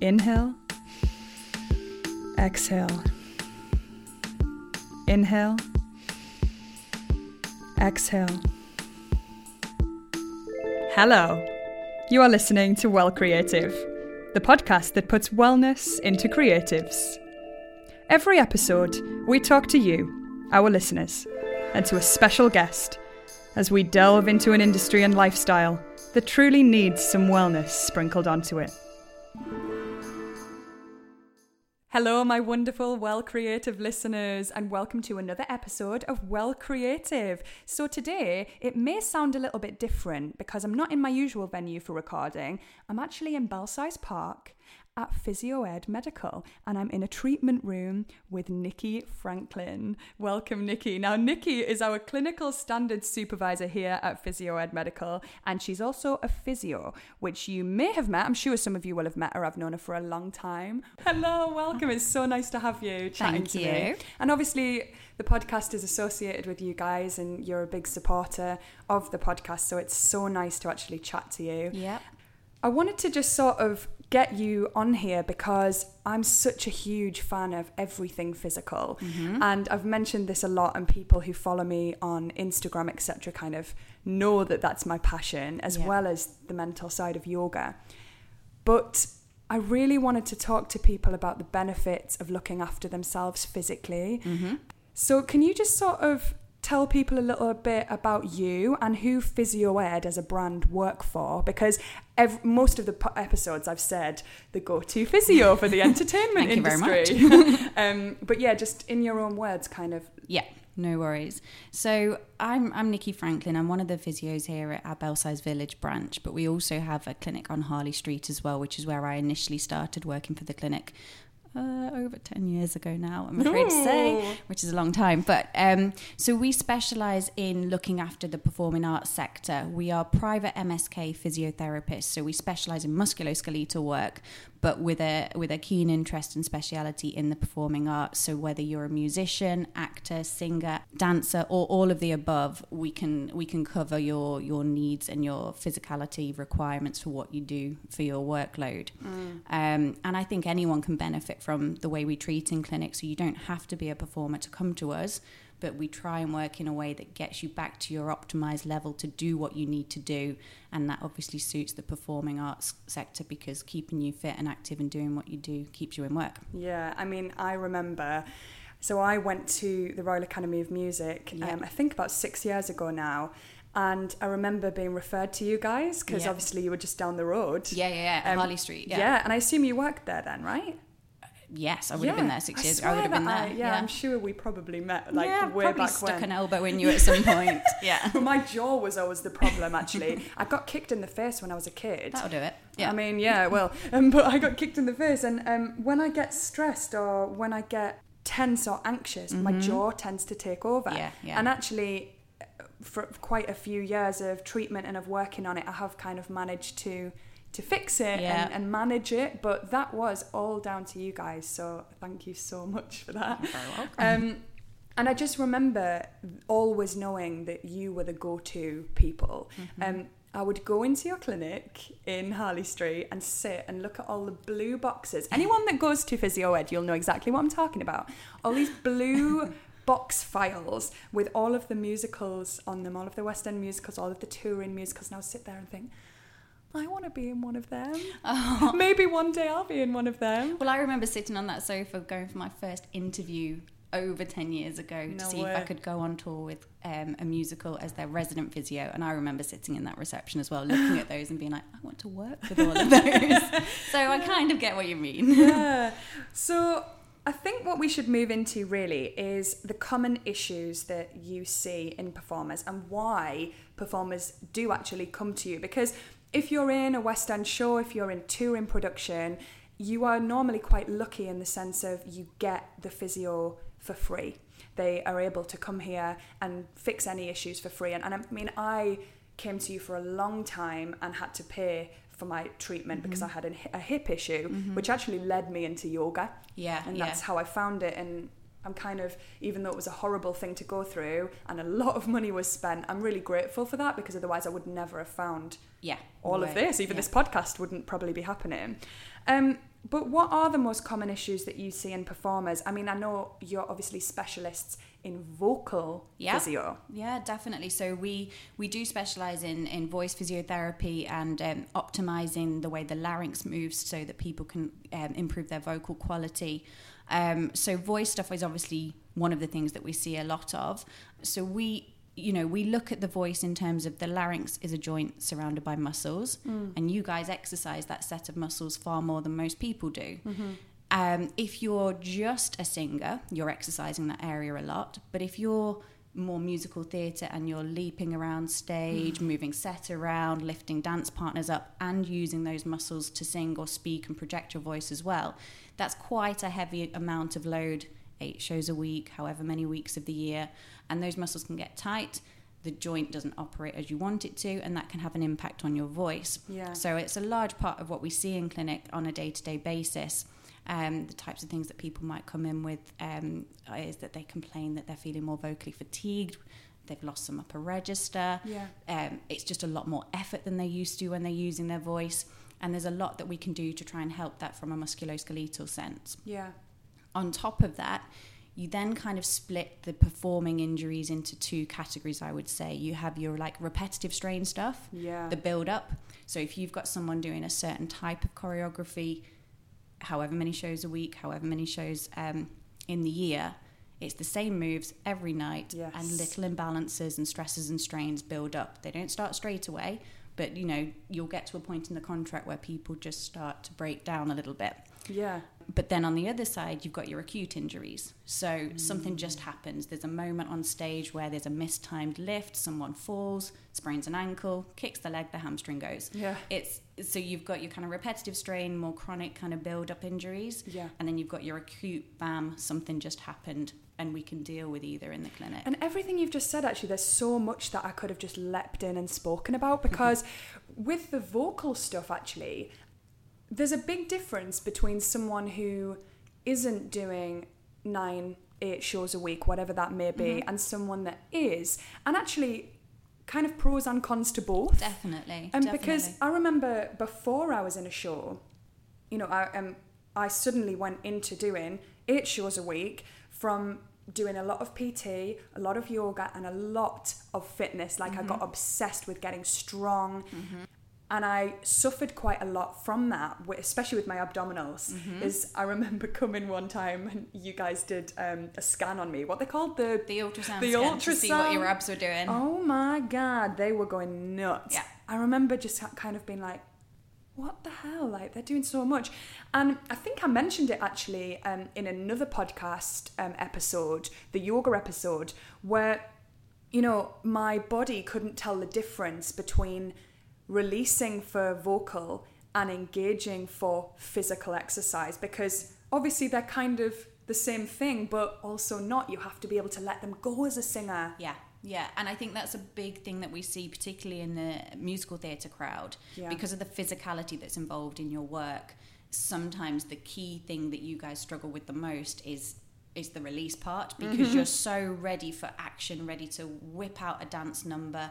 Inhale. Exhale. Inhale. Exhale. Hello. You are listening to Well Creative, the podcast that puts wellness into creatives. Every episode, we talk to you, our listeners, and to a special guest as we delve into an industry and lifestyle that truly needs some wellness sprinkled onto it. Hello, my wonderful Well Creative listeners, and welcome to another episode of Well Creative. So today, it may sound a little bit different because I'm not in my usual venue for recording. I'm actually in Belsize Park at PhysioEd Medical, and I'm in a treatment room with Nikki Franklin. Welcome, Nikki. Now, Nikki is our clinical standards supervisor here at PhysioEd Medical, and she's also a physio, which you may have met. I'm sure some of you will have met her. I've known her for a long time. Hello, welcome. It's so nice to have you chatting to me. Thank you. And obviously, the podcast is associated with you guys, and you're a big supporter of the podcast, so it's so nice to actually chat to you. Yeah. I wanted to just sort of get you on here because I'm such a huge fan of everything physical. Mm-hmm. And I've mentioned this a lot, and people who follow me on Instagram, etc., kind of know that that's my passion, as well as the mental side of yoga. But I really wanted to talk to people about the benefits of looking after themselves physically. Mm-hmm. So can you just sort of tell people a little bit about you and who PhysioEd as a brand work for, because most of the episodes I've said the go-to physio for the entertainment industry. Thank you very much. But yeah, just in your own words, kind of. Yeah, no worries. So I'm Nikki Franklin. I'm one of the physios here at our Belsize Village branch, but we also have a clinic on Harley Street as well, which is where I initially started working for the clinic. Over 10 years ago now, I'm afraid to say, which is a long time. But so we specialise in looking after the performing arts sector. We are private MSK physiotherapists, so we specialise in musculoskeletal work, but with a keen interest and speciality in the performing arts. So whether you're a musician, actor, singer, dancer, or all of the above, we can cover your needs and your physicality requirements for what you do for your workload. And I think anyone can benefit from the way we treat in clinic, so you don't have to be a performer to come to us, but we try and work in a way that gets you back to your optimized level to do what you need to do, and that obviously suits the performing arts sector because keeping you fit and active and doing what you do keeps you in work. Yeah, I mean, I remember, so I went to the Royal Academy of Music, I think about 6 years ago now. And I remember being referred to you guys because obviously you were just down the road. Harley Street. Yeah, and I assume you worked there then, right? Yes, I would have been there 6 years ago. I would have been there. I'm sure we probably met way back when. Probably stuck an elbow in you at some point. Well, my jaw was always the problem, actually. I got kicked in the face when I was a kid. That'll do it. Yeah. I mean, but I got kicked in the face, and when I get stressed or when I get tense or anxious, my jaw tends to take over. And actually, for quite a few years of treatment and of working on it, I have kind of managed to fix it and manage it, but that was all down to you guys, so thank you so much for that. You're very welcome. And I just remember always knowing that you were the go-to people. I would go into your clinic in Harley Street and sit and look at all the blue boxes. Anyone that goes to PhysioEd, you'll know exactly what I'm talking about. All these blue box files with all of the musicals on them, all of the West End musicals, all of the touring musicals, and I'll sit there and think, I want to be in one of them. Oh. Maybe one day I'll be in one of them. Well, I remember sitting on that sofa going for my first interview over 10 years ago if I could go on tour with a musical as their resident physio. And I remember sitting in that reception as well, looking at those and being like, I want to work with all of those. So I kind of get what you mean. Yeah. So I think what we should move into really is the common issues that you see in performers and why performers do actually come to you. Because if you're in a West End show, if you're in touring production, you are normally quite lucky in the sense of you get the physio for free. They are able to come here and fix any issues for free. And I mean, I came to you for a long time and had to pay for my treatment because I had a hip issue, which actually led me into yoga. And that's how I found it. And I'm kind of, even though it was a horrible thing to go through and a lot of money was spent, I'm really grateful for that because otherwise I would never have found all of this. Even this podcast wouldn't probably be happening. But what are the most common issues that you see in performers? I mean, I know you're obviously specialists in vocal physio. Yeah, definitely. So we do specialise in voice physiotherapy and optimising the way the larynx moves so that people can improve their vocal quality. So voice stuff is obviously one of the things that we see a lot of. So we look at the voice in terms of the larynx is a joint surrounded by muscles, and you guys exercise that set of muscles far more than most people do. Mm-hmm. If you're just a singer, you're exercising that area a lot, but if you're more musical theatre and you're leaping around stage, moving set around, lifting dance partners up and using those muscles to sing or speak and project your voice as well, that's quite a heavy amount of load. 8 shows a week, however many weeks of the year, and those muscles can get tight, the joint doesn't operate as you want it to, and that can have an impact on your voice. Yeah. So it's a large part of what we see in clinic on a day-to-day basis. The types of things that people might come in with is that they complain that they're feeling more vocally fatigued, they've lost some upper register, it's just a lot more effort than they used to when they're using their voice, and there's a lot that we can do to try and help that from a musculoskeletal sense. Yeah. On top of that, you then kind of split the performing injuries into 2 categories, I would say. You have your repetitive strain stuff, the build-up. So if you've got someone doing a certain type of choreography, however many shows a week, however many shows in the year, it's the same moves every night, and little imbalances and stresses and strains build up. They don't start straight away, but you'll get to a point in the contract where people just start to break down a little bit. Yeah. But then on the other side, you've got your acute injuries. So something just happens. There's a moment on stage where there's a mistimed lift, someone falls, sprains an ankle, kicks the leg, the hamstring goes. Yeah. So you've got your kind of repetitive strain, more chronic kind of build-up injuries. Yeah. And then you've got your acute, bam, something just happened, and we can deal with either in the clinic. And everything you've just said, actually, there's so much that I could have just leapt in and spoken about, because with the vocal stuff, actually, there's a big difference between someone who isn't doing 9-8 shows a week, whatever that may be, and someone that is. And actually, kind of pros and cons to both. Definitely. And because I remember before I was in a show, I suddenly went into doing 8 shows a week from doing a lot of PT, a lot of yoga, and a lot of fitness. I got obsessed with getting strong. Mm-hmm. And I suffered quite a lot from that, especially with my abdominals. Mm-hmm. I remember coming one time and you guys did a scan on me. What they called the ultrasound. The ultrasound. To see what your abs were doing. Oh my God, they were going nuts. Yeah. I remember just kind of being like, what the hell? Like, they're doing so much. And I think I mentioned it actually in another podcast episode, the yoga episode, where, my body couldn't tell the difference between releasing for vocal and engaging for physical exercise, because obviously they're kind of the same thing, but also not. You have to be able to let them go as a singer. Yeah. And I think that's a big thing that we see, particularly in the musical theatre crowd, because of the physicality that's involved in your work. Sometimes the key thing that you guys struggle with the most is the release part, because you're so ready for action, ready to whip out a dance number.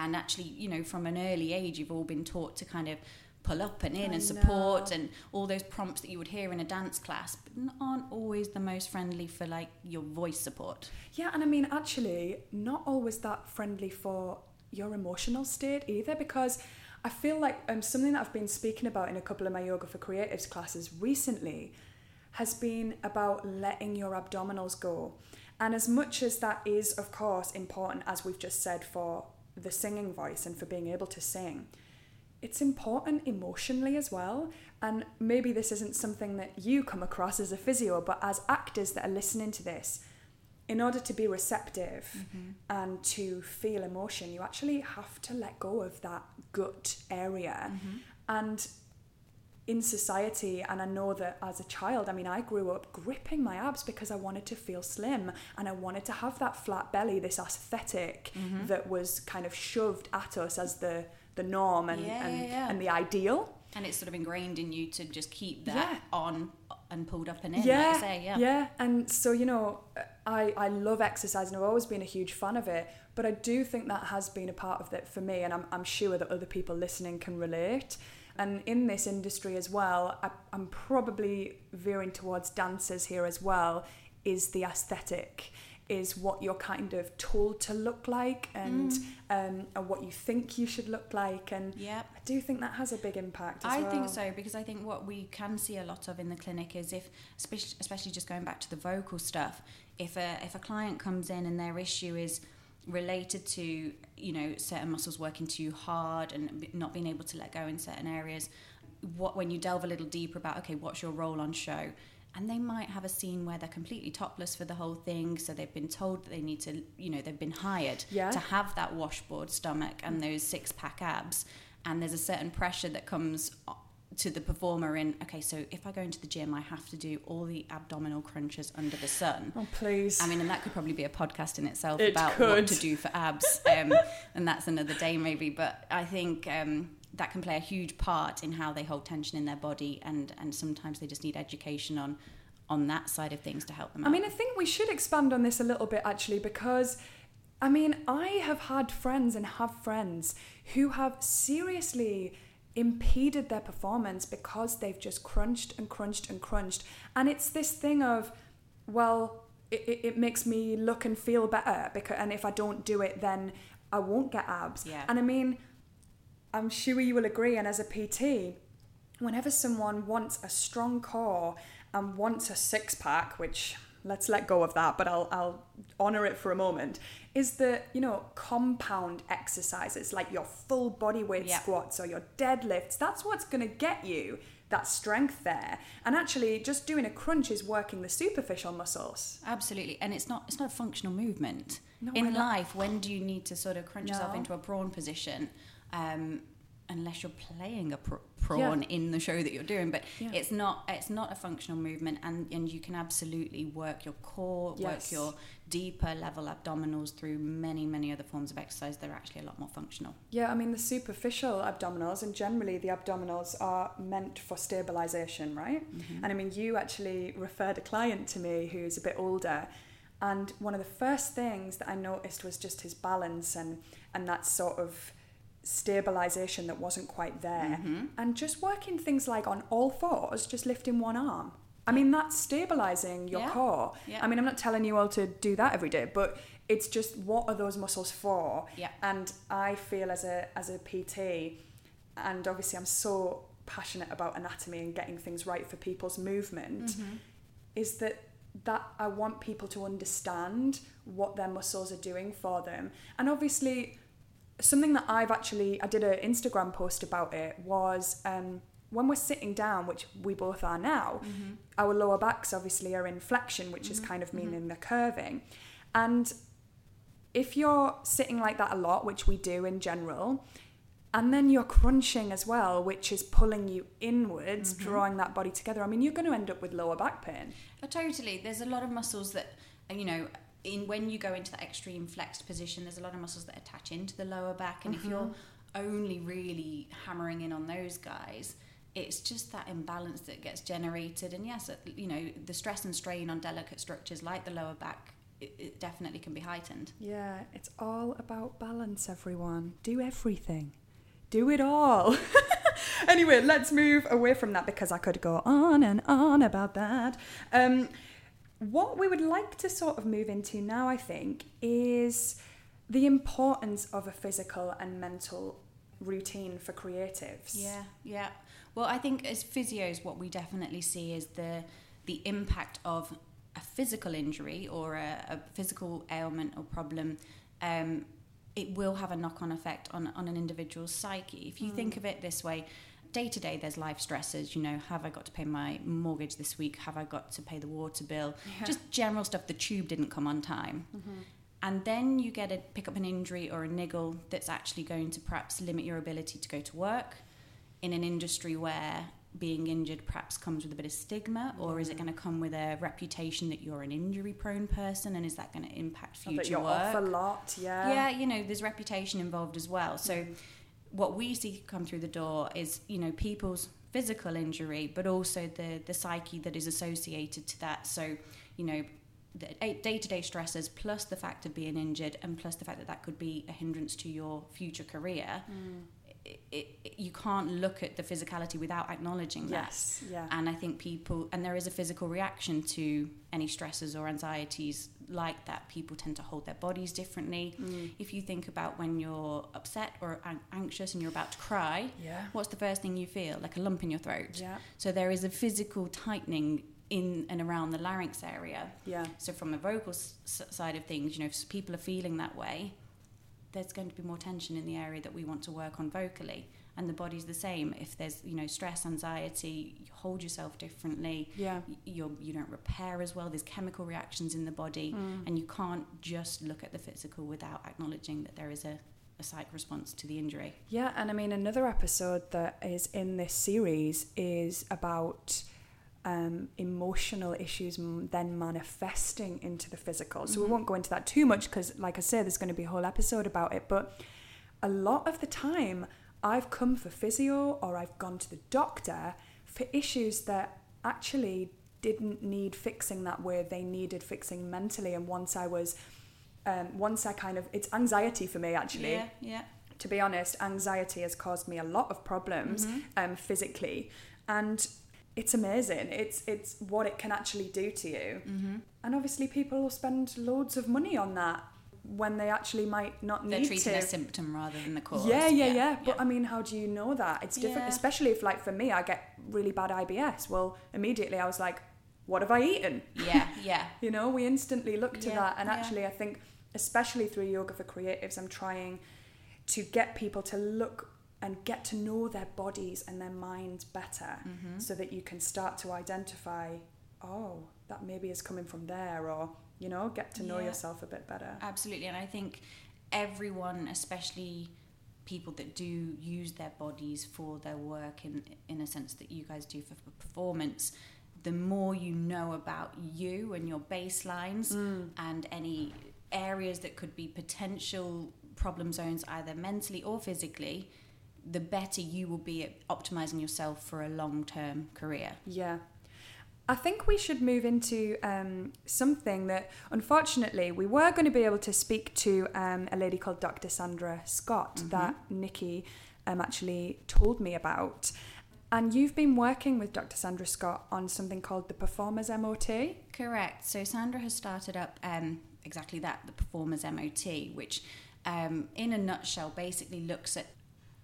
And actually, from an early age, you've all been taught to kind of pull up and in and support and all those prompts that you would hear in a dance class, but aren't always the most friendly for your voice support. Yeah, and I mean, actually, not always that friendly for your emotional state either, because I feel like something that I've been speaking about in a couple of my Yoga for Creatives classes recently has been about letting your abdominals go. And as much as that is, of course, important, as we've just said, for the singing voice and for being able to sing, it's important emotionally as well. And maybe this isn't something that you come across as a physio, but as actors that are listening to this, in order to be receptive and to feel emotion, you actually have to let go of that gut area. And in society, and I know that as a child, I mean, I grew up gripping my abs because I wanted to feel slim and I wanted to have that flat belly, this aesthetic that was kind of shoved at us as the norm and the ideal. And it's sort of ingrained in you to just keep that on and pulled up and in, like I say. Yeah. And so, I love exercise and I've always been a huge fan of it, but I do think that has been a part of it for me, and I'm sure that other people listening can relate. And in this industry as well, I'm probably veering towards dancers here as well, is the aesthetic, is what you're kind of told to look like and what you think you should look like. And yep. I do think that has a big impact as well. I think so, because I think what we can see a lot of in the clinic is if, especially just going back to the vocal stuff, if a client comes in and their issue is related to, you know, certain muscles working too hard and not being able to let go in certain areas, when you delve a little deeper about, okay, what's your role on show? And they might have a scene where they're completely topless for the whole thing, so they've been told that they need to, you know, they've been hired to have that washboard stomach and those six-pack abs, and there's a certain pressure that comes to the performer in, okay, so if I go into the gym, I have to do all the abdominal crunches under the sun. Oh, please. I mean, and that could probably be a podcast in itself what to do for abs, and that's another day maybe, but I think... that can play a huge part in how they hold tension in their body, and sometimes they just need education on that side of things to help them out. I mean, I think we should expand on this a little bit, actually, because, I mean, I have had friends and have friends who have seriously impeded their performance because they've just crunched and crunched and crunched. And it's this thing of, well, it makes me look and feel better, because, and if I don't do it, then I won't get abs. Yeah. And I mean... I'm sure you will agree, and as a PT, whenever someone wants a strong core and wants a six-pack, which let's let go of that, but I'll honour it for a moment, is the, you know, compound exercises, like your full body weight squats or your deadlifts. That's what's going to get you that strength there. And actually, just doing a crunch is working the superficial muscles. Absolutely. And it's not a functional movement. No, in life, when do you need to sort of crunch yourself into a prawn position? Unless you're playing a prawn in the show that you're doing, but it's not a functional movement, and you can absolutely work your core, work your deeper level abdominals through many, many other forms of exercise that are actually a lot more functional. Yeah, I mean, the superficial abdominals, and generally the abdominals are meant for stabilisation, right? Mm-hmm. And I mean, you actually referred a client to me who's a bit older, and one of the first things that I noticed was just his balance and that sort of stabilization that wasn't quite there, and just working things like on all fours, just lifting one arm. I mean, that's stabilizing your core. I mean, I'm not telling you all to do that every day, but it's just, what are those muscles for? And I feel as a PT, and obviously I'm so passionate about anatomy and getting things right for people's movement, is that I want people to understand what their muscles are doing for them. And obviously, something that I did an Instagram post about it was when we're sitting down, which we both are now, our lower backs obviously are in flexion, which is kind of meaning they're curving. And if you're sitting like that a lot, which we do in general, and then you're crunching as well, which is pulling you inwards, drawing that body together, I mean, you're going to end up with lower back pain. Oh, totally. There's a lot of muscles that, you know... when you go into that extreme flexed position, there's a lot of muscles that attach into the lower back, and if you're only really hammering in on those guys, it's just that imbalance that gets generated. And yes, you know, the stress and strain on delicate structures like the lower back, it definitely can be heightened. Yeah, it's all about balance, everyone. Do everything. Do it all. Anyway, let's move away from that, because I could go on and on about that. What we would like to sort of move into now, I think, is the importance of a physical and mental routine for creatives. Yeah, yeah. Well, I think as physios, what we definitely see is the impact of a physical injury or a physical ailment or problem. It will have a knock-on effect on an individual's psyche. If you think of it this way... Day to day, there's life stressors, you know, have I got to pay my mortgage this week? Have I got to pay the water bill? Yeah. Just general stuff, the tube didn't come on time. And then you pick up an injury or a niggle that's actually going to perhaps limit your ability to go to work in an industry where being injured perhaps comes with a bit of stigma, or is it going to come with a reputation that you're an injury-prone person, and is that going to impact future that you're work? Off a lot, you know, there's reputation involved as well. So... what we see come through the door is, you know, people's physical injury, but also the psyche that is associated to that. So, you know, the day-to-day stressors, plus the fact of being injured, and plus the fact that could be a hindrance to your future career. You can't look at the physicality without acknowledging yes, that. Yeah. And I think people, and there is a physical reaction to any stresses or anxieties like that. People tend to hold their bodies differently. Mm. If you think about when you're upset or anxious and you're about to cry, yeah. what's the first thing you feel? Like a lump in your throat. Yeah. So there is a physical tightening in and around the larynx area. Yeah. So from the vocal side of things, you know, if people are feeling that way, there's going to be more tension in the area that we want to work on vocally. And the body's the same. If there's, you know, stress, anxiety, you hold yourself differently. Yeah. You don't repair as well. There's chemical reactions in the body. Mm. And you can't just look at the physical without acknowledging that there is a psych response to the injury. Yeah, and I mean, another episode that is in this series is about emotional issues then manifesting into the physical. So mm-hmm. we won't go into that too much because, like I say, there's going to be a whole episode about it. But a lot of the time, I've come for physio or I've gone to the doctor for issues that actually didn't need fixing that way. They needed fixing mentally. And it's anxiety for me, actually. Yeah, yeah. To be honest, anxiety has caused me a lot of problems mm-hmm. Physically. And it's amazing. It's what it can actually do to you. Mm-hmm. And obviously people will spend loads of money on that when they actually might not need to. They're treating a symptom rather than the cause. Yeah. But I mean, how do you know that? It's different, especially if, like for me, I get really bad IBS. Well, immediately I was like, what have I eaten? Yeah. You know, we instantly look to that. And actually I think, especially through Yoga for Creatives, I'm trying to get people to look and get to know their bodies and their minds better mm-hmm. so that you can start to identify, oh, that maybe is coming from there, or you know, get to know yourself a bit better. Absolutely. And I think everyone, especially people that do use their bodies for their work in a sense that you guys do for performance, the more you know about you and your baselines and any areas that could be potential problem zones, either mentally or physically, the better you will be at optimizing yourself for a long-term career. Yeah. I think we should move into something that, unfortunately, we were going to be able to speak to a lady called Dr. Sandra Scott mm-hmm. that Nikki actually told me about. And you've been working with Dr. Sandra Scott on something called the Performers MOT? Correct. So Sandra has started up exactly that, the Performers MOT, which in a nutshell basically looks at,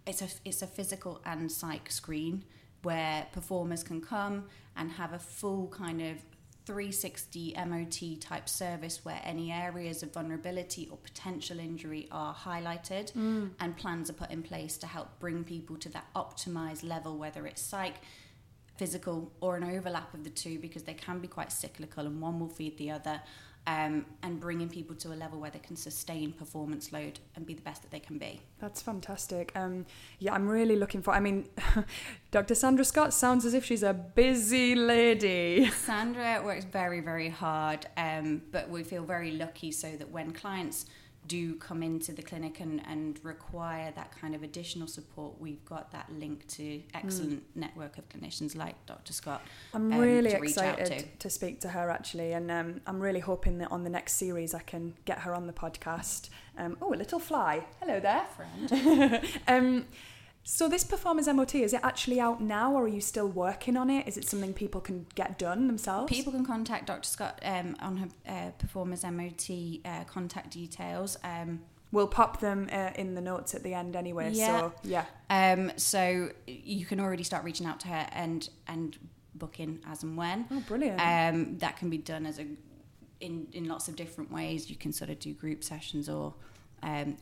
it's a physical and psych screen where performers can come and have a full kind of 360 MOT type service where any areas of vulnerability or potential injury are highlighted and plans are put in place to help bring people to that optimized level, whether it's psych, physical, or an overlap of the two, because they can be quite cyclical and one will feed the other, and bringing people to a level where they can sustain performance load and be the best that they can be. That's fantastic. I'm really looking for, I mean, Dr. Sandra Scott sounds as if she's a busy lady. Sandra works very, very hard, but we feel very lucky so that when clients do come into the clinic and require that kind of additional support, we've got that link to excellent network of clinicians like Dr. Scott. I'm really excited to speak to her, actually, and I'm really hoping that on the next series I can get her on the podcast. A little fly. Hello there. Friend. So this Performers MOT, is it actually out now, or are you still working on it? Is it something people can get done themselves? People can contact Dr. Scott on her Performers MOT contact details. We'll pop them in the notes at the end anyway. Yeah. So, yeah. So you can already start reaching out to her and booking as and when. Oh, brilliant. That can be done as in lots of different ways. You can sort of do group sessions or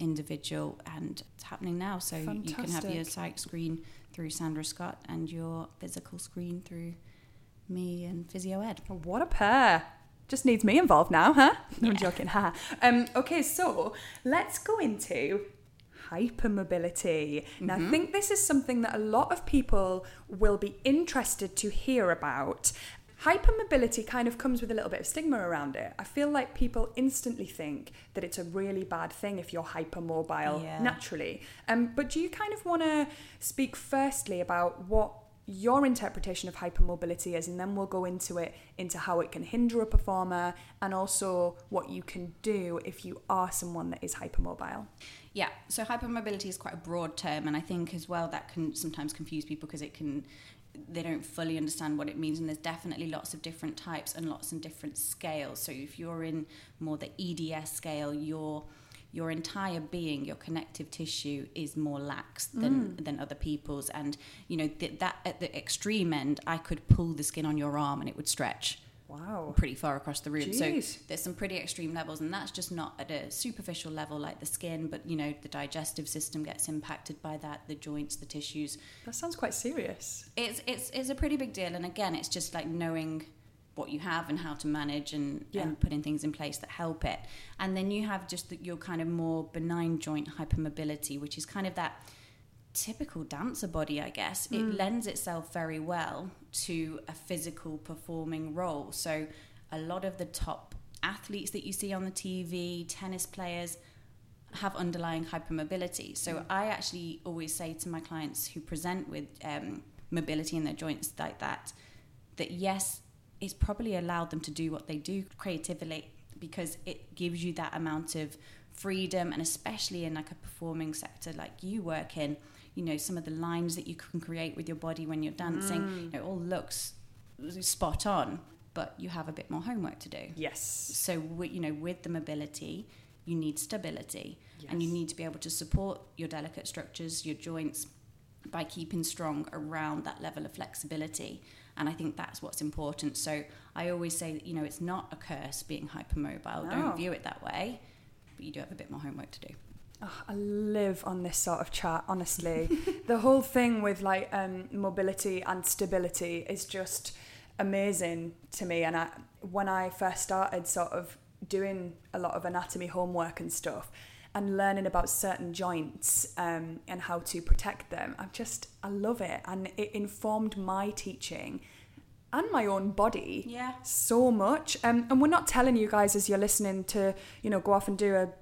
individual, and it's happening now, so fantastic. You can have your psych screen through Sandra Scott and your physical screen through me and PhysioEd. What a pair. Just needs me involved now, huh? Yeah. I'm joking, ha. Okay, so let's go into hypermobility. Now, I think this is something that a lot of people will be interested to hear about. Hypermobility kind of comes with a little bit of stigma around it. I feel like people instantly think that it's a really bad thing if you're hypermobile naturally. But do you kind of want to speak firstly about what your interpretation of hypermobility is, and then we'll go into it, into how it can hinder a performer and also what you can do if you are someone that is hypermobile. Yeah, so hypermobility is quite a broad term, and I think as well that can sometimes confuse people because it can, they don't fully understand what it means, and there's definitely lots of different types and lots of different scales. So if you're in more the EDS scale, your entire being, your connective tissue is more lax than other people's. And, you know, that at the extreme end, I could pull the skin on your arm and it would stretch. Wow. Pretty far across the room. Jeez. So there's some pretty extreme levels, and that's just not at a superficial level like the skin, but, you know, the digestive system gets impacted by that, the joints, the tissues. That sounds quite serious. It's a pretty big deal. And again, it's just like knowing what you have and how to manage and putting things in place that help it. And then you have just your kind of more benign joint hypermobility, which is kind of that typical dancer body, I guess. It lends itself very well to a physical performing role. So a lot of the top athletes that you see on the TV, tennis players, have underlying hypermobility. So I actually always say to my clients who present with mobility in their joints like that yes, it's probably allowed them to do what they do creatively, because it gives you that amount of freedom. And especially in like a performing sector like you work in, you know, some of the lines that you can create with your body when you're dancing, you know, all looks spot on, but you have a bit more homework to do. Yes. So, you know, with the mobility, you need stability. Yes. And you need to be able to support your delicate structures, your joints, by keeping strong around that level of flexibility. And I think that's what's important. So I always say that, you know, it's not a curse being hypermobile. No. Don't view it that way. But you do have a bit more homework to do. Oh, I live on this sort of chat, honestly. The whole thing with like mobility and stability is just amazing to me. And when I first started sort of doing a lot of anatomy homework and stuff, and learning about certain joints and how to protect them, I love it. And it informed my teaching and my own body so much. And we're not telling you guys as you're listening to, you know, go off and do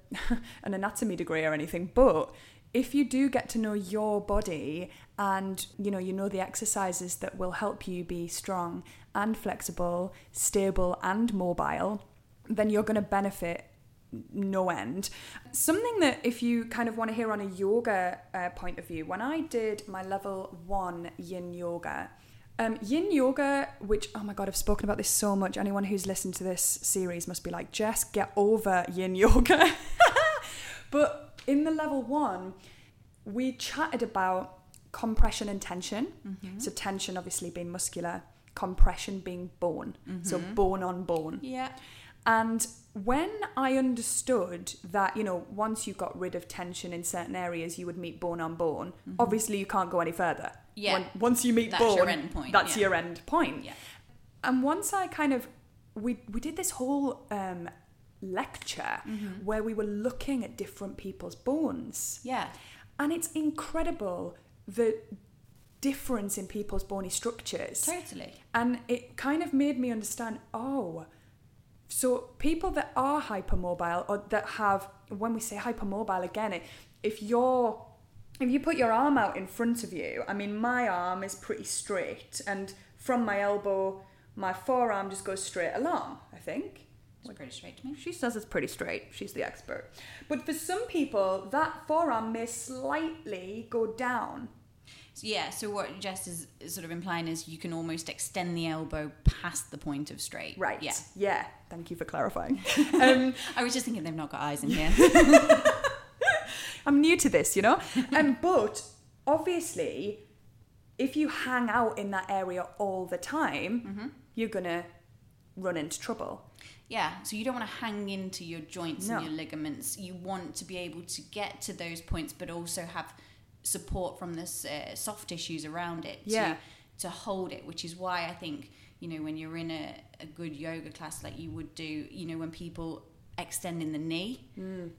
an anatomy degree or anything, but if you do get to know your body and, you know the exercises that will help you be strong and flexible, stable and mobile, then you're going to benefit no end. Something that, if you kind of want to hear on a yoga point of view, when I did my level 1 yin yoga, which, oh my god, I've spoken about this so much, anyone who's listened to this series must be like, Jess, get over yin yoga. But in the level 1, we chatted about compression and tension. So tension obviously being muscular, compression being bone. So bone on bone. And when I understood that, you know, once you got rid of tension in certain areas, you would meet bone on bone. Obviously, you can't go any further. Once you meet bone, that's your end point. Your end point. And once I kind of, we did this whole lecture where we were looking at different people's bones. And it's incredible the difference in people's bony structures. Totally. And it kind of made me understand, so people that are hypermobile, or that have, when we say hypermobile again, if you put your arm out in front of you, I mean, my arm is pretty straight, and from my elbow, my forearm just goes straight along, I think. It's pretty straight to me. She says it's pretty straight. She's the expert. But for some people, that forearm may slightly go down. So what Jess is sort of implying is you can almost extend the elbow past the point of straight. Right. Yeah. Thank you for clarifying. I was just thinking they've not got eyes in here. I'm new to this, you know. But obviously, if you hang out in that area all the time, you're going to run into trouble. So you don't want to hang into your joints and your ligaments. You want to be able to get to those points, but also have support from this soft tissues around it to hold it, which is why I think, you know, when you're in a good yoga class like you would do, you know, when people extending the knee,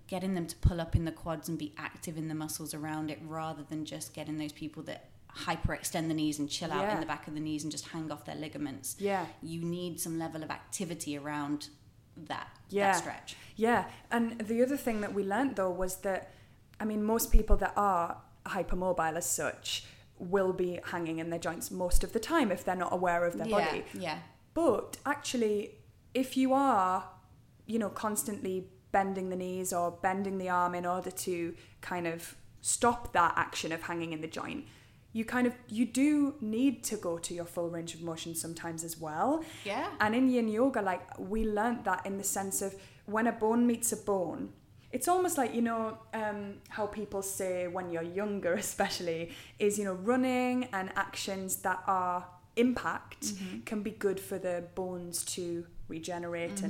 getting them to pull up in the quads and be active in the muscles around it, rather than just getting those people that hyperextend the knees and chill out in the back of the knees and just hang off their ligaments. You need some level of activity around that stretch. And the other thing that we learned though was that, I mean, most people that are hypermobile as such will be hanging in their joints most of the time if they're not aware of their body. Yeah. But actually, if you are, you know, constantly bending the knees or bending the arm in order to kind of stop that action of hanging in the joint, you do need to go to your full range of motion sometimes as well. Yeah. And in yin yoga, like, we learnt that in the sense of when a bone meets a bone, it's almost like, you know, how people say when you're younger especially is, you know, running and actions that are impact can be good for the bones to regenerate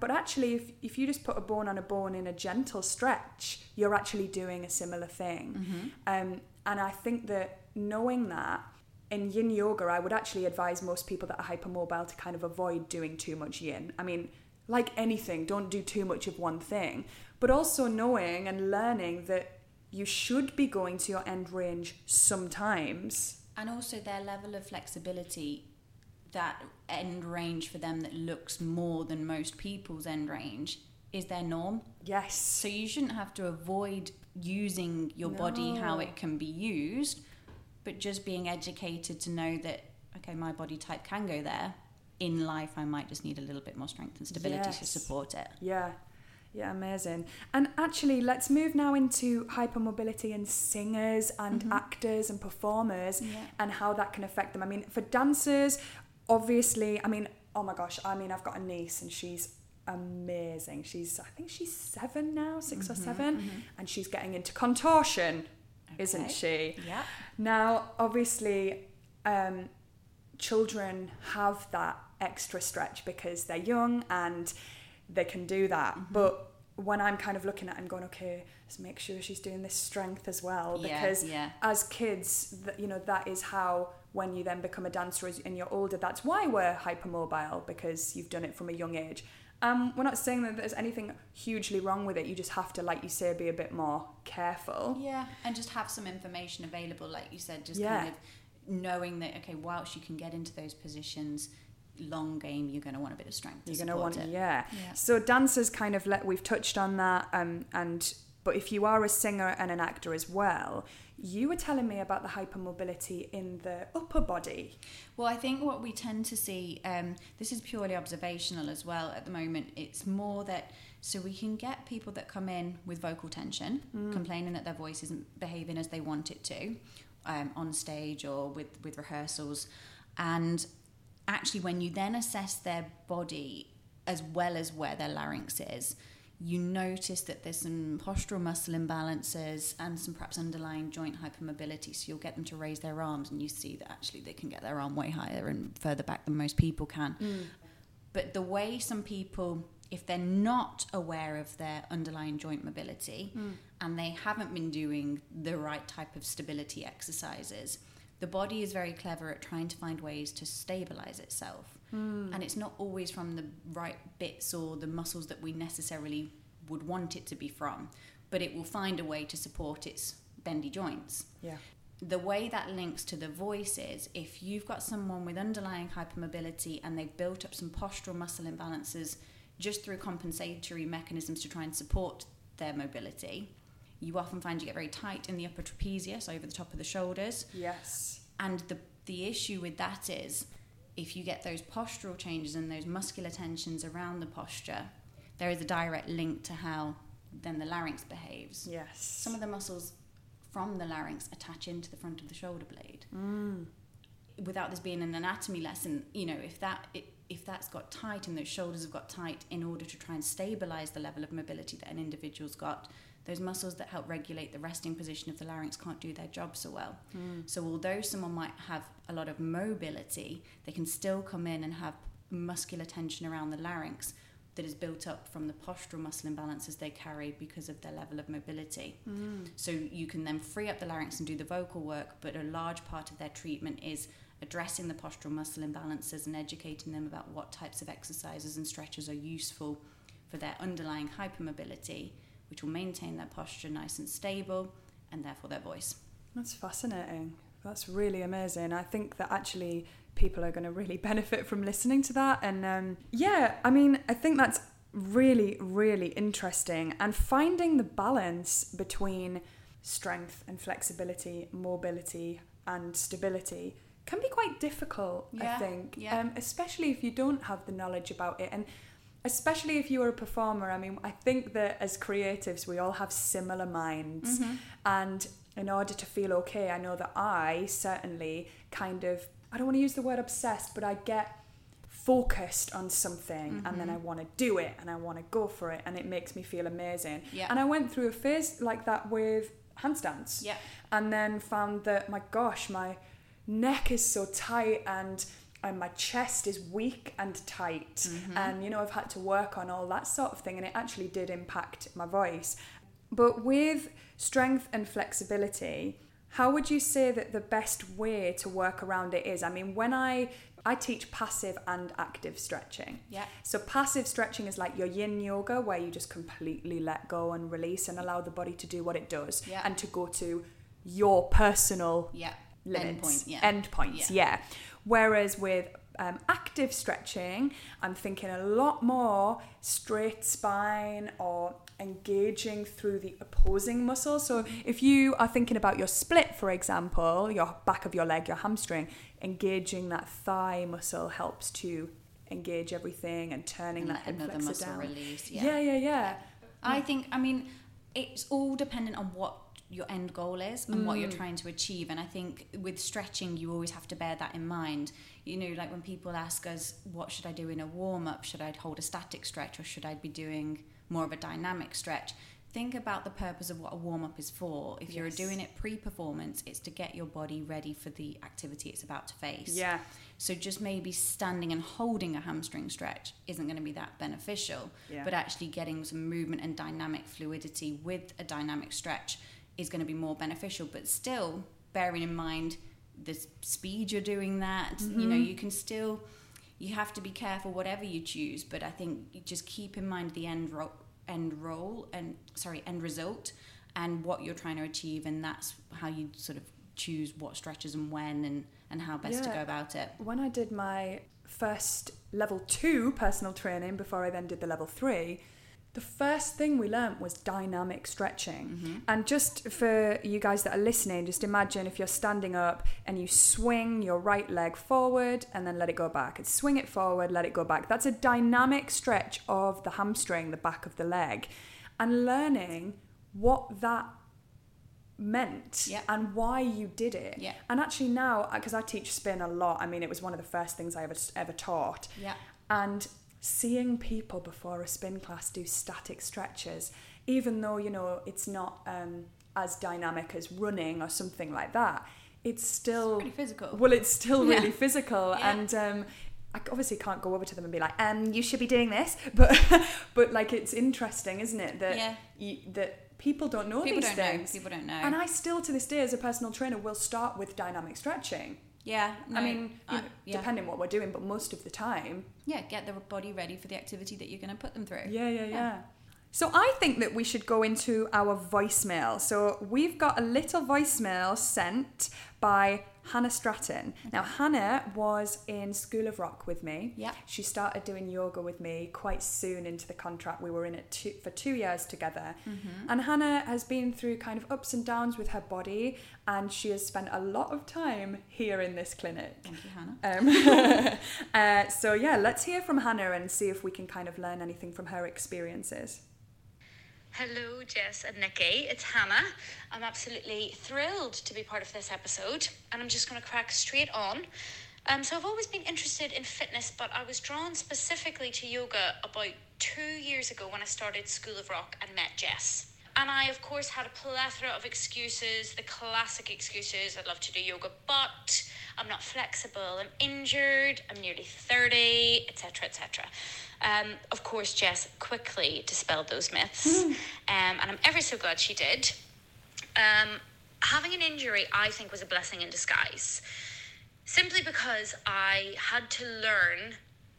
but actually if you just put a bone on a bone in a gentle stretch, you're actually doing a similar thing. And I think that knowing that, in yin yoga, I would actually advise most people that are hypermobile to kind of avoid doing too much yin. I mean, like anything, don't do too much of one thing. But also knowing and learning that you should be going to your end range sometimes. And also their level of flexibility, that end range for them that looks more than most people's end range is their norm. Yes. So you shouldn't have to avoid using your body how it can be used, but just being educated to know that, okay, my body type can go there. In life, I might just need a little bit more strength and stability to support it. Yeah, amazing. And actually, let's move now into hypermobility and singers and actors and performers and how that can affect them. I mean, for dancers, obviously, I mean, oh my gosh, I mean, I've got a niece and she's amazing. I think she's 7 now, 6 or 7, and she's getting into contortion, isn't she? Yeah. Now, obviously, children have that extra stretch because they're young and they can do that. But when I'm kind of looking at it, I'm going, okay, let's make sure she's doing this strength as well, because as kids, you know, that is how, when you then become a dancer and you're older, that's why we're hypermobile, because you've done it from a young age. We're not saying that there's anything hugely wrong with it. You just have to, like you say, be a bit more careful. Yeah, and just have some information available, like you said, just kind of knowing that, okay, whilst you can get into those positions, long game, you're going to want a bit of strength. You're going to want it. Yeah. So dancers, kind of, we've touched on that, but if you are a singer and an actor as well, you were telling me about the hypermobility in the upper body. Well, I think what we tend to see, this is purely observational as well at the moment, it's more that, so we can get people that come in with vocal tension, complaining that their voice isn't behaving as they want it to, on stage or with rehearsals. And actually, when you then assess their body as well as where their larynx is, you notice that there's some postural muscle imbalances and some perhaps underlying joint hypermobility. So you'll get them to raise their arms and you see that actually they can get their arm way higher and further back than most people can. But the way some people, if they're not aware of their underlying joint mobility and they haven't been doing the right type of stability exercises, the body is very clever at trying to find ways to stabilize itself. And it's not always from the right bits or the muscles that we necessarily would want it to be from, but it will find a way to support its bendy joints. Yeah. The way that links to the voice is, if you've got someone with underlying hypermobility and they've built up some postural muscle imbalances just through compensatory mechanisms to try and support their mobility, you often find you get very tight in the upper trapezius, so over the top of the shoulders. Yes. And the issue with that is, if you get those postural changes and those muscular tensions around the posture, there is a direct link to how then the larynx behaves. Yes. Some of the muscles from the larynx attach into the front of the shoulder blade. Without this being an anatomy lesson, you know, if that's got tight and those shoulders have got tight in order to try and stabilise the level of mobility that an individual's got, those muscles that help regulate the resting position of the larynx can't do their job so well. So although someone might have a lot of mobility, they can still come in and have muscular tension around the larynx that is built up from the postural muscle imbalances they carry because of their level of mobility. So you can then free up the larynx and do the vocal work, but a large part of their treatment is addressing the postural muscle imbalances and educating them about what types of exercises and stretches are useful for their underlying hypermobility, which will maintain their posture nice and stable, and therefore their voice. That's fascinating. That's really amazing. I think that actually people are going to really benefit from listening to that. And I mean, I think that's really, really interesting. And finding the balance between strength and flexibility, mobility and stability can be quite difficult, I think, especially if you don't have the knowledge about it, and especially if you are a performer. I mean, I think that as creatives, we all have similar minds, and in order to feel okay, I know that I certainly kind of, I don't want to use the word obsessed, but I get focused on something and then I want to do it and I want to go for it, and it makes me feel amazing. And I went through a phase like that with handstands, and then found that, my gosh, my neck is so tight and my chest is weak and tight, and you know, I've had to work on all that sort of thing, and it actually did impact my voice. But with strength and flexibility, how would you say that the best way to work around it is? I mean, when I teach passive and active stretching. So passive stretching is like your yin yoga, where you just completely let go and release and allow the body to do what it does and to go to your personal limits, endpoints. Whereas with active stretching, I'm thinking a lot more straight spine or engaging through the opposing muscle. So if you are thinking about your split, for example, your back of your leg, your hamstring, engaging that thigh muscle helps to engage everything, and turning that hip flexor down. Release, I think, I mean, it's all dependent on what your end goal is and what you're trying to achieve. And I think with stretching, you always have to bear that in mind. You know, like when people ask us, what should I do in a warm-up? Should I hold a static stretch, or should I be doing more of a dynamic stretch? Think about the purpose of what a warm-up is for. If you're doing it pre-performance, it's to get your body ready for the activity it's about to face. Yeah. So just maybe standing and holding a hamstring stretch isn't going to be that beneficial, but actually getting some movement and dynamic fluidity with a dynamic stretch is going to be more beneficial. But still bearing in mind the speed you're doing that, you know, you can still, you have to be careful whatever you choose, but I think you just keep in mind the end result and what you're trying to achieve, and that's how you sort of choose what stretches and when and how best to go about it. When I did my first level 2 personal training before I then did the level 3, the first thing we learnt was dynamic stretching. And just for you guys that are listening, just imagine if you're standing up and you swing your right leg forward and then let it go back. It's swing it forward, let it go back. That's a dynamic stretch of the hamstring, the back of the leg. And learning what that meant and why you did it. And actually now, because I teach spin a lot, I mean, it was one of the first things I ever taught. And seeing people before a spin class do static stretches, even though, you know, it's not as dynamic as running or something like that, it's pretty physical. Well, it's still really physical, and I obviously can't go over to them and be like, you should be doing this, but but like, it's interesting, isn't it, that that people don't know these things. People don't know. And I still, to this day, as a personal trainer, will start with dynamic stretching. I mean, depending on what we're doing, but most of the time. Get the body ready for the activity that you're going to put them through. So I think that we should go into our voicemail. So we've got a little voicemail sent by Hannah Stratton. Okay. Now, Hannah was in School of Rock with me. She started doing yoga with me quite soon into the contract. We were in it for 2 years together. And Hannah has been through kind of ups and downs with her body, and she has spent a lot of time here in this clinic. Thank you, Hannah. So yeah, let's hear from Hannah and see if we can kind of learn anything from her experiences. Hello, Jess and Nikki. It's Hannah. I'm absolutely thrilled to be part of this episode, and I'm just going to crack straight on. So I've always been interested in fitness, but I was drawn specifically to yoga about 2 years ago when I started School of Rock and met Jess. And I, of course, had a plethora of excuses, the classic excuses. I'd love to do yoga, but I'm not flexible, I'm injured, I'm nearly 30, etc., etc. Of course, Jess quickly dispelled those myths, and I'm ever so glad she did. Having an injury, I think, was a blessing in disguise, simply because I had to learn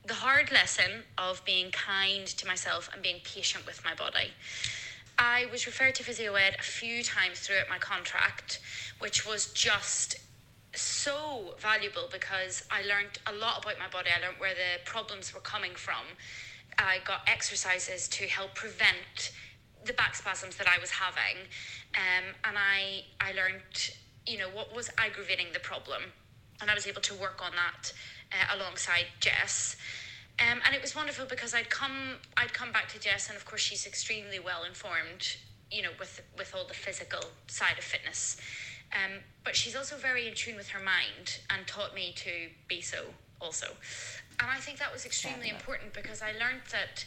the hard lesson of being kind to myself and being patient with my body. I was referred to PhysioEd a few times throughout my contract, which was just so valuable because I learned a lot about my body. I learned where the problems were coming from. I got exercises to help prevent the back spasms that I was having, and I learned, you know, what was aggravating the problem, and I was able to work on that alongside Jess. And it was wonderful because I'd come back to Jess, and of course she's extremely well informed, you know, with all the physical side of fitness. But she's also very in tune with her mind and taught me to be so also. And I think that was extremely important because I learned that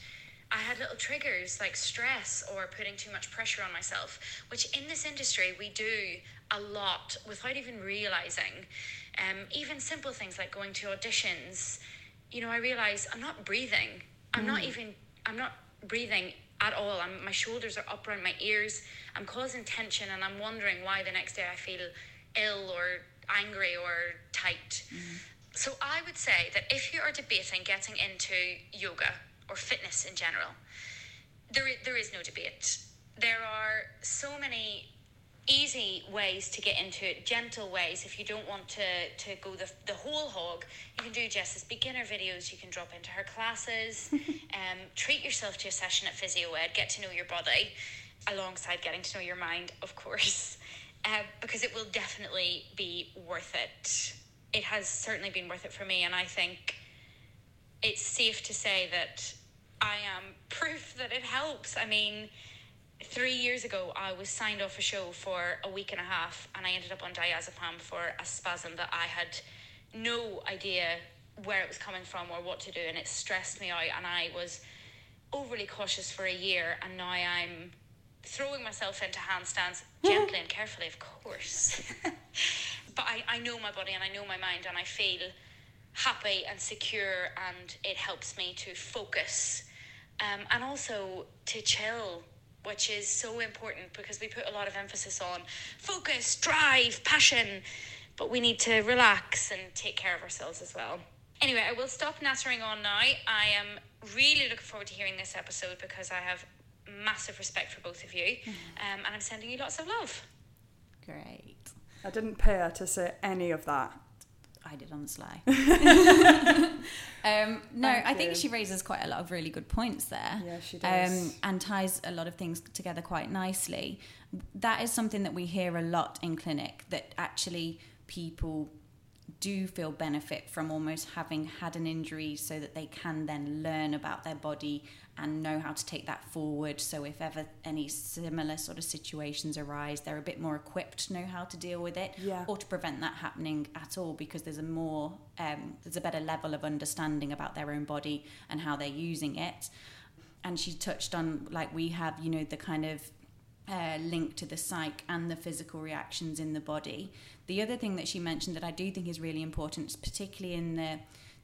I had little triggers like stress or putting too much pressure on myself, which in this industry we do a lot without even realizing. Even simple things like going to auditions, you know, I realize I'm not breathing. I'm not breathing at all. My shoulders are up around my ears. I'm causing tension and I'm wondering why the next day I feel ill or angry or tight. Mm-hmm. So I would say that if you are debating getting into yoga or fitness in general, there is no debate. There are so many easy ways to get into it, gentle ways. If you don't want to go the whole hog, you can do Jess's beginner videos, you can drop into her classes, treat yourself to a session at PhysioEd, get to know your body, alongside getting to know your mind, of course, because it will definitely be worth it. It has certainly been worth it for me, and I think it's safe to say that I am proof that it helps. I mean, 3 years ago, I was signed off a show for a week and a half, and I ended up on diazepam for a spasm that I had no idea where it was coming from or what to do, and it stressed me out, and I was overly cautious for a year, and now I'm throwing myself into handstands, gently and carefully, of course. But I know my body and I know my mind, and I feel happy and secure, and it helps me to focus, and also to chill, which is so important because we put a lot of emphasis on focus, drive, passion, but we need to relax and take care of ourselves as well. Anyway, I will stop nattering on now. I am really looking forward to hearing this episode because I have massive respect for both of you, and I'm sending you lots of love. Great. I didn't pay her to say any of that. I did on the sly. I think she raises quite a lot of really good points there. Yeah, she does. And ties a lot of things together quite nicely. That is something that we hear a lot in clinic, that actually people do feel benefit from almost having had an injury so that they can then learn about their body and know how to take that forward. So if ever any similar sort of situations arise, they're a bit more equipped to know how to deal with it, or to prevent that happening at all, because there's a more there's a better level of understanding about their own body and how they're using it. And she touched on, like we have, you know, the kind of link to the psych and the physical reactions in the body. The other thing that she mentioned that I do think is really important, particularly in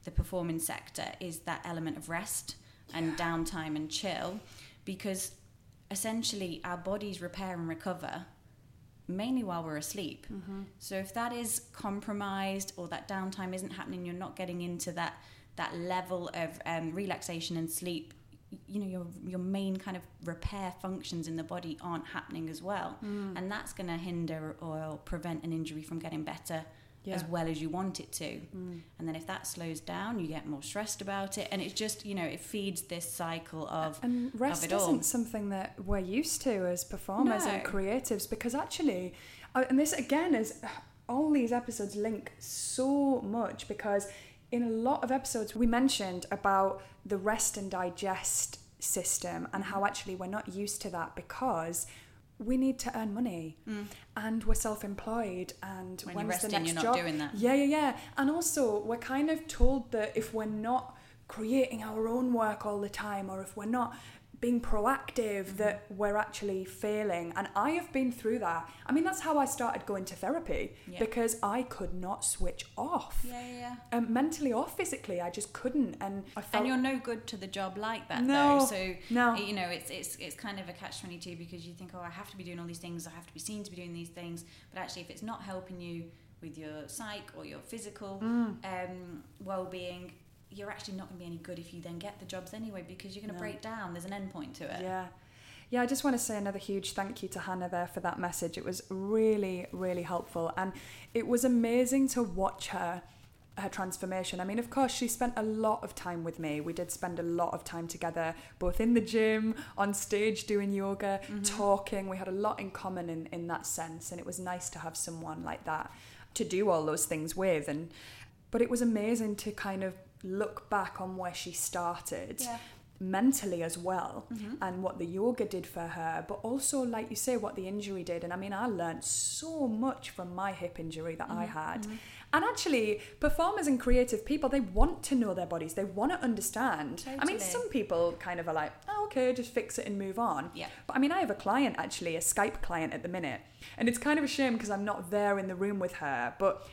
the performance sector, is that element of rest and downtime and chill, because essentially our bodies repair and recover mainly while we're asleep. Mm-hmm. So if that is compromised or that downtime isn't happening, you're not getting into that level of relaxation and sleep, you know, your main kind of repair functions in the body aren't happening as well. And that's going to hinder or prevent an injury from getting better as well as you want it to. And then if that slows down, you get more stressed about it, and it's just, you know, it feeds this cycle of, and rest of it all. Isn't something that we're used to as performers and creatives, because actually, and this again is, all these episodes link so much, because in a lot of episodes we mentioned about the rest and digest system and how actually we're not used to that because we need to earn money and we're self-employed, and when you're resting, you're not doing that. And also we're kind of told that if we're not creating our own work all the time, or if we're not being proactive, that we're actually failing. And I have been through that. I mean, that's how I started going to therapy, because I could not switch off. Mentally or physically, I just couldn't. And I felt... And you're no good to the job like that, though. So, you know, it's kind of a catch-22, because you think, oh, I have to be doing all these things, I have to be seen to be doing these things. But actually, if it's not helping you with your psyche or your physical well-being, you're actually not going to be any good if you then get the jobs anyway, because you're going to break down. There's an end point to it. Yeah, I just want to say another huge thank you to Hannah there for that message. It was really, really helpful. And it was amazing to watch her her transformation. I mean, of course, she spent a lot of time with me. We did spend a lot of time together, both in the gym, on stage, doing yoga, mm-hmm. talking. We had a lot in common in that sense, and it was nice to have someone like that to do all those things with. And but it was amazing to kind of look back on where she started. Yeah. Mentally as well, mm-hmm. and what the yoga did for her, but also, like you say, what the injury did. And I mean, I learned so much from my hip injury that mm-hmm. I had. Mm-hmm. And actually, performers and creative people, they want to know their bodies, they want to understand. Totally. I mean, some people kind of are like, oh, okay, just fix it and move on. Yeah. But I mean, I have a client, actually, a Skype client at the minute, and it's kind of a shame because I'm not there in the room with her, but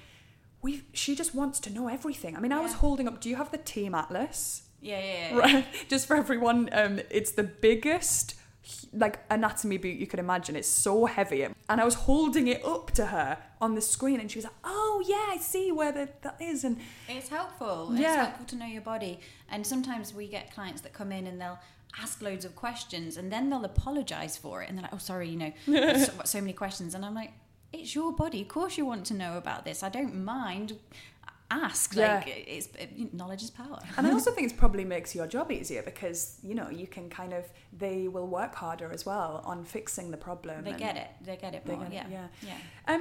she just wants to know everything. I mean, yeah. I was holding up, do you have the team atlas? Yeah. Right. Just for everyone, it's the biggest like anatomy book you could imagine. It's so heavy, and I was holding it up to her on the screen, and she was like, "Oh yeah, I see where that is." And it's helpful. Yeah. It's helpful to know your body. And sometimes we get clients that come in and they'll ask loads of questions, and then they'll apologise for it, and they're like, "Oh, sorry, you know, there's so many questions." And I'm like, "It's your body. Of course you want to know about this. I don't mind." Ask. Yeah. Like, knowledge is power. And I also think it probably makes your job easier because, you know, you can kind of, they will work harder as well on fixing the problem. They get it more. Yeah.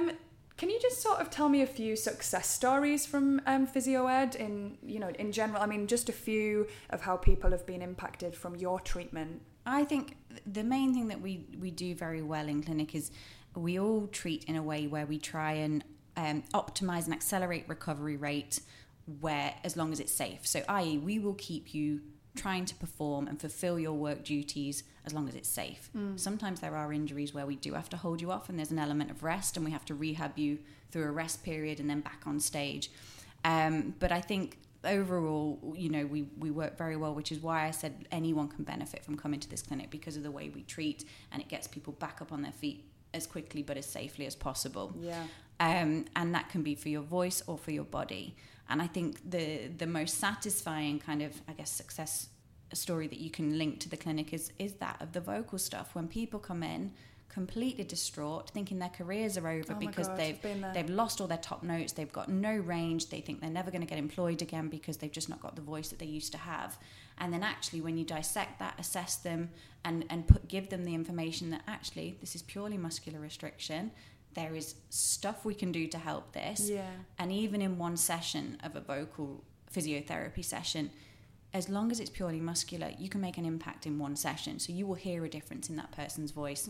Can you just sort of tell me a few success stories from PhysioEd in general? I mean, just a few of how people have been impacted from your treatment. I think the main thing that we do very well in clinic is we all treat in a way where we try and optimize and accelerate recovery rate as long as it's safe. So, i.e., we will keep you trying to perform and fulfill your work duties as long as it's safe. Mm. Sometimes there are injuries where we do have to hold you off and there's an element of rest and we have to rehab you through a rest period and then back on stage. But I think overall, you know, we work very well, which is why I said anyone can benefit from coming to this clinic because of the way we treat, and it gets people back up on their feet as quickly but as safely as possible. Yeah. And that can be for your voice or for your body. And I think the most satisfying kind of, I guess, success story that you can link to the clinic is that of the vocal stuff. When people come in completely distraught, thinking their careers are over because they've lost all their top notes, they've got no range, they think they're never going to get employed again because they've just not got the voice that they used to have. And then actually when you dissect that, assess them and give them the information that actually this is purely muscular restriction. There is stuff we can do to help this. Yeah. And even in one session of a vocal physiotherapy session, as long as it's purely muscular, you can make an impact in one session. So you will hear a difference in that person's voice,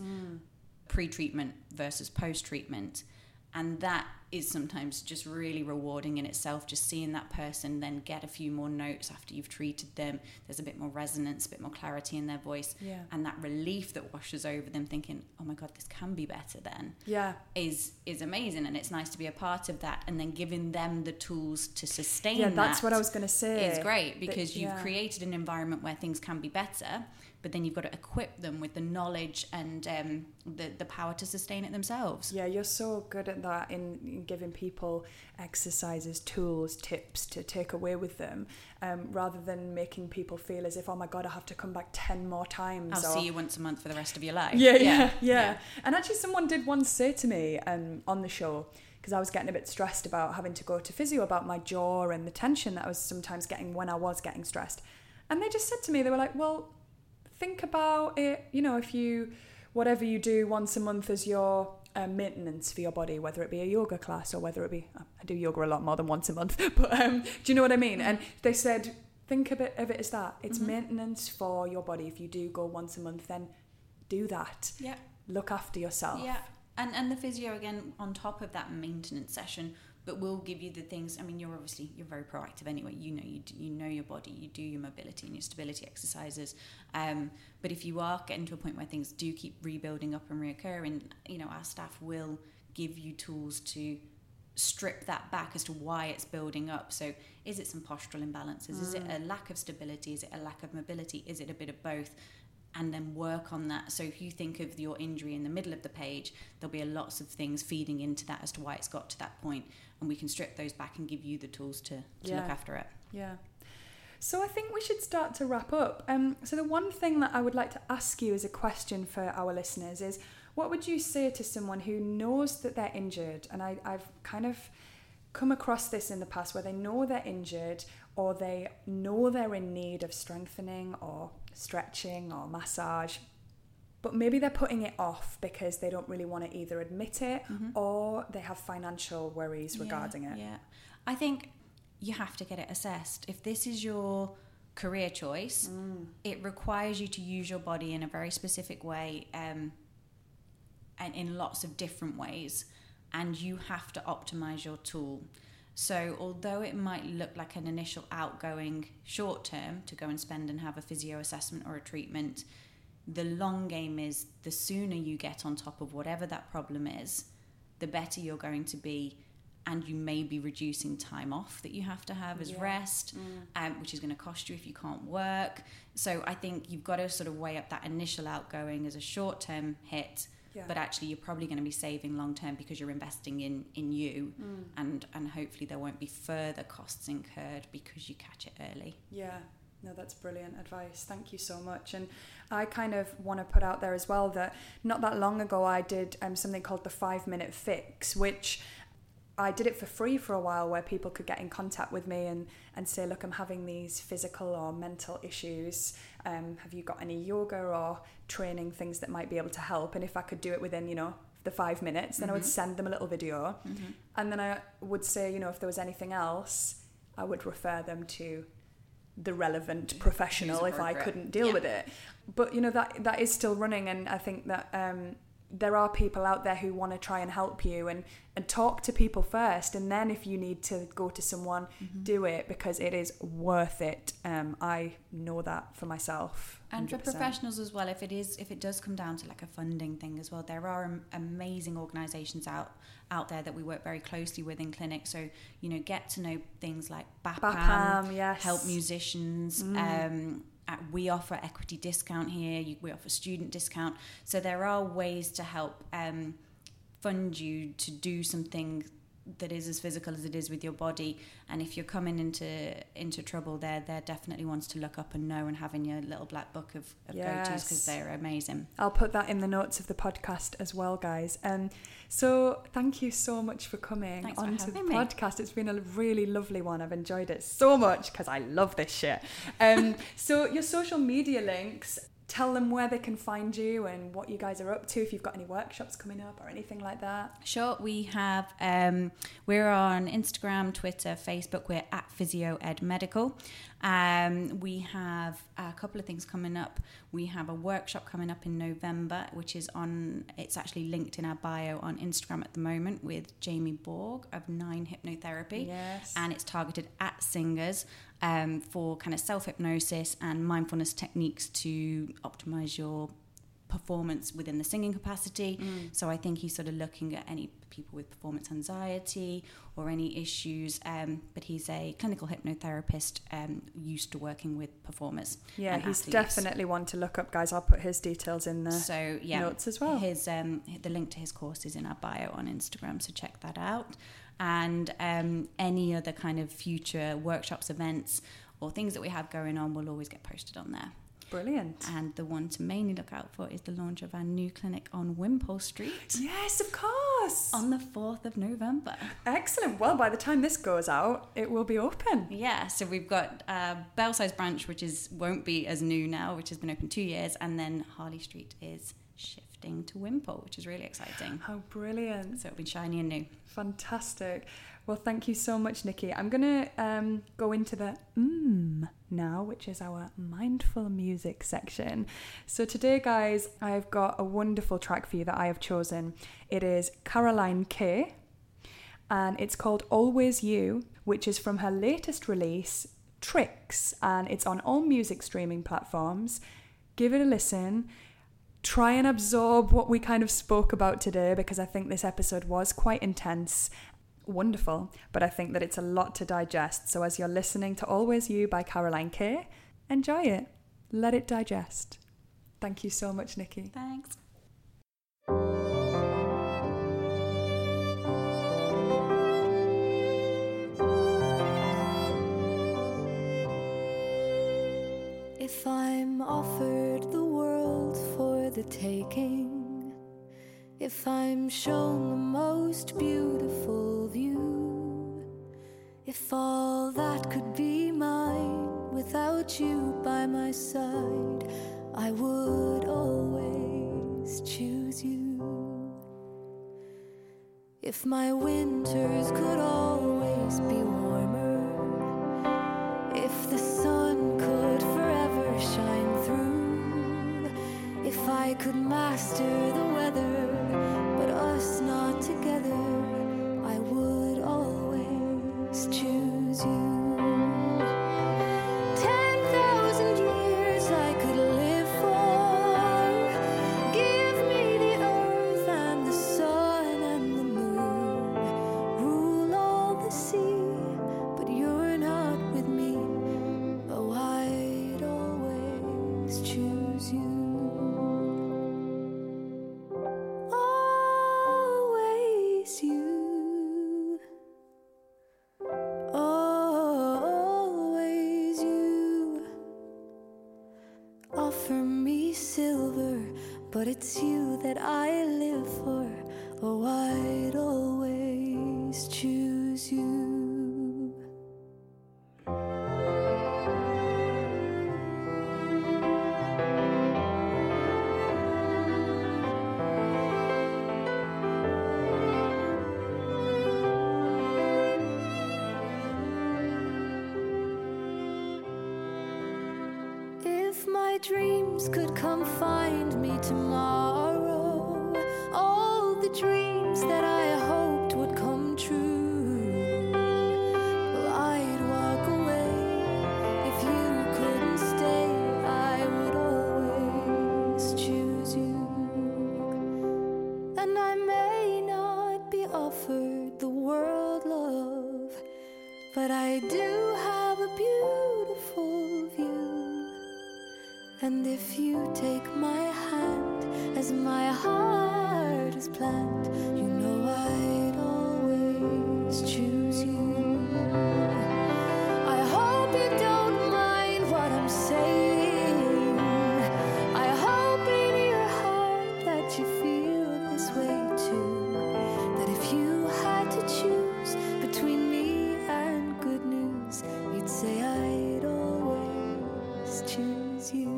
pre-treatment versus post-treatment. And that is sometimes just really rewarding in itself, just seeing that person then get a few more notes after you've treated them. There's a bit more resonance, a bit more clarity in their voice. Yeah. And that relief that washes over them thinking, oh my God, this can be better then, is amazing. And it's nice to be a part of that. And then giving them the tools to sustain that. Yeah, that's what I was going to say. It's great because you've created an environment where things can be better, but then you've got to equip them with the knowledge and the power to sustain it themselves. Yeah, you're so good at that in giving people exercises, tools, tips to take away with them, rather than making people feel as if, oh my God, I have to come back 10 more times. I'll see you once a month for the rest of your life. Yeah. And actually someone did once say to me on the show, because I was getting a bit stressed about having to go to physio about my jaw and the tension that I was sometimes getting when I was getting stressed. And they just said to me, they were like, well, think about it, you know, if you, whatever you do once a month as your maintenance for your body, whether it be a yoga class or whether it be, I do yoga a lot more than once a month, but do you know what I mean? And they said, think a bit of it as that. It's maintenance for your body. If you do go once a month, then do that. Yeah. Look after yourself. Yeah. And the physio, again, on top of that maintenance session, but we'll give you the things. I mean, you're very proactive anyway. You know your body. You do your mobility and your stability exercises. But if you are getting to a point where things do keep rebuilding up and reoccurring, you know, our staff will give you tools to strip that back as to why it's building up. So is it some postural imbalances? Is it a lack of stability? Is it a lack of mobility? Is it a bit of both? And then work on that. So if you think of your injury in the middle of the page, there'll be lots of things feeding into that as to why it's got to that point. And we can strip those back and give you the tools to look after it. Yeah. So I think we should start to wrap up. So the one thing that I would like to ask you as a question for our listeners is, what would you say to someone who knows that they're injured? And I've kind of come across this in the past where they know they're injured or they know they're in need of strengthening or stretching or massage, but maybe they're putting it off because they don't really want to either admit it mm-hmm. or they have financial worries regarding it. Yeah, I think you have to get it assessed. If this is your career choice, it requires you to use your body in a very specific way and in lots of different ways, and you have to optimize your tool. So although it might look like an initial outgoing short term to go and spend and have a physio assessment or a treatment, the long game is the sooner you get on top of whatever that problem is, the better you're going to be, and you may be reducing time off that you have to have as rest, which is going to cost you if you can't work. So I think you've got to sort of weigh up that initial outgoing as a short term hit. Yeah. But actually, you're probably going to be saving long term because you're investing in you, and hopefully there won't be further costs incurred because you catch it early. Yeah, no, that's brilliant advice. Thank you so much. And I kind of want to put out there as well that not that long ago I did something called the 5-minute fix, which I did it for free for a while, where people could get in contact with me and say, look, I'm having these physical or mental issues. Have you got any yoga or training things that might be able to help? And if I could do it within, the 5 minutes, then I would send them a little video. Mm-hmm. And then I would say, if there was anything else, I would refer them to the relevant professional if I couldn't deal with it. But, that is still running. And I think that... there are people out there who want to try and help you and talk to people first, and then if you need to go to someone, do it, because it is worth it. I know that for myself. 100%. And for professionals as well, if it does come down to like a funding thing as well, there are amazing organisations out there that we work very closely with in clinics. So, get to know things like BAPAM, yes. HELP MUSICIANS, we offer equity discount here, we offer student discount. So there are ways to help fund you to do something that is as physical as it is with your body. And if you're coming into trouble, they're definitely ones to look up and know and have in your little black book of go-tos, because they're amazing. I'll put that in the notes of the podcast as well, guys. So thank you so much for coming onto the podcast. It's been a really lovely one. I've enjoyed it so much because I love this shit. So your social media links, tell them where they can find you and what you guys are up to, if you've got any workshops coming up or anything like that. Sure, we have, we're on Instagram, Twitter, Facebook, we're at PhysioEd Medical. We have a couple of things coming up. We have a workshop coming up in November, which is it's actually linked in our bio on Instagram at the moment, with Jamie Borg of Nine Hypnotherapy. Yes. And it's targeted at singers. For kind of self-hypnosis and mindfulness techniques to optimize your performance within the singing capacity. So I think he's sort of looking at any people with performance anxiety or any issues, but he's a clinical hypnotherapist used to working with performers. Yeah, he's athletes. Definitely one to look up, guys. I'll put his details in the notes as well. His the link to his course is in our bio on Instagram, so check that out. And any other kind of future workshops, events, or things that we have going on will always get posted on there. Brilliant. And the one to mainly look out for is the launch of our new clinic on Wimpole Street. Yes, of course. On the 4th of November. Excellent. Well, by the time this goes out, it will be open. Yeah, so we've got Belsize branch, which won't be as new now, which has been open 2 years, and then Harley Street is shifting to Wimpole, which is really exciting. How brilliant. So it'll be shiny and new. Fantastic. Well, thank you so much, Nikki. I'm going to go into the now, which is our mindful music section. So today, guys, I've got a wonderful track for you that I have chosen. It is Caroline Kay, and it's called Always You, which is from her latest release, Tricks, and it's on all music streaming platforms. Give it a listen. Try and absorb what we kind of spoke about today, because I think this episode was quite intense. Wonderful, but I think that it's a lot to digest. So as you're listening to Always You by Caroline Kay, enjoy it. Let it digest. Thank you so much, Nikki. Thanks. If I'm offered the world for the taking, if I'm shown the most beautiful view, If all that could be mine without you by my side, I would always choose you. If my winters could always be warmer, if the sun could forever shine through, if I could master the weather, but us not together, I would always choose you. 10,000 years I could live for. Give me the earth and the sun and the moon. Rule all the sea, but you're not with me. Oh, I'd always choose you. Always you. But it's you that I live for. Oh, I'd always choose you. If my dreams could come find me tomorrow, all the dreams that I hoped would come true, well, I'd walk away. If you couldn't stay, I would always choose you. And I may not be offered the world love, but I do have a beautiful view. And if you take my hand as my heart is planned, you know I'd always choose you. I hope you don't mind what I'm saying. I hope in your heart that you feel this way too. That if you had to choose between me and good news, you'd say I'd always choose you.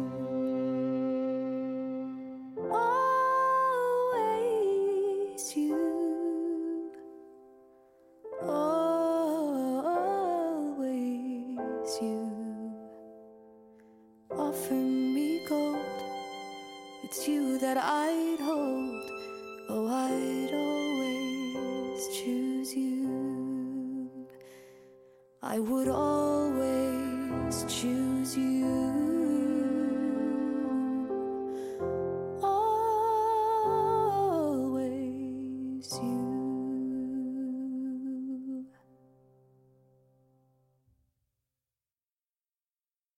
I would all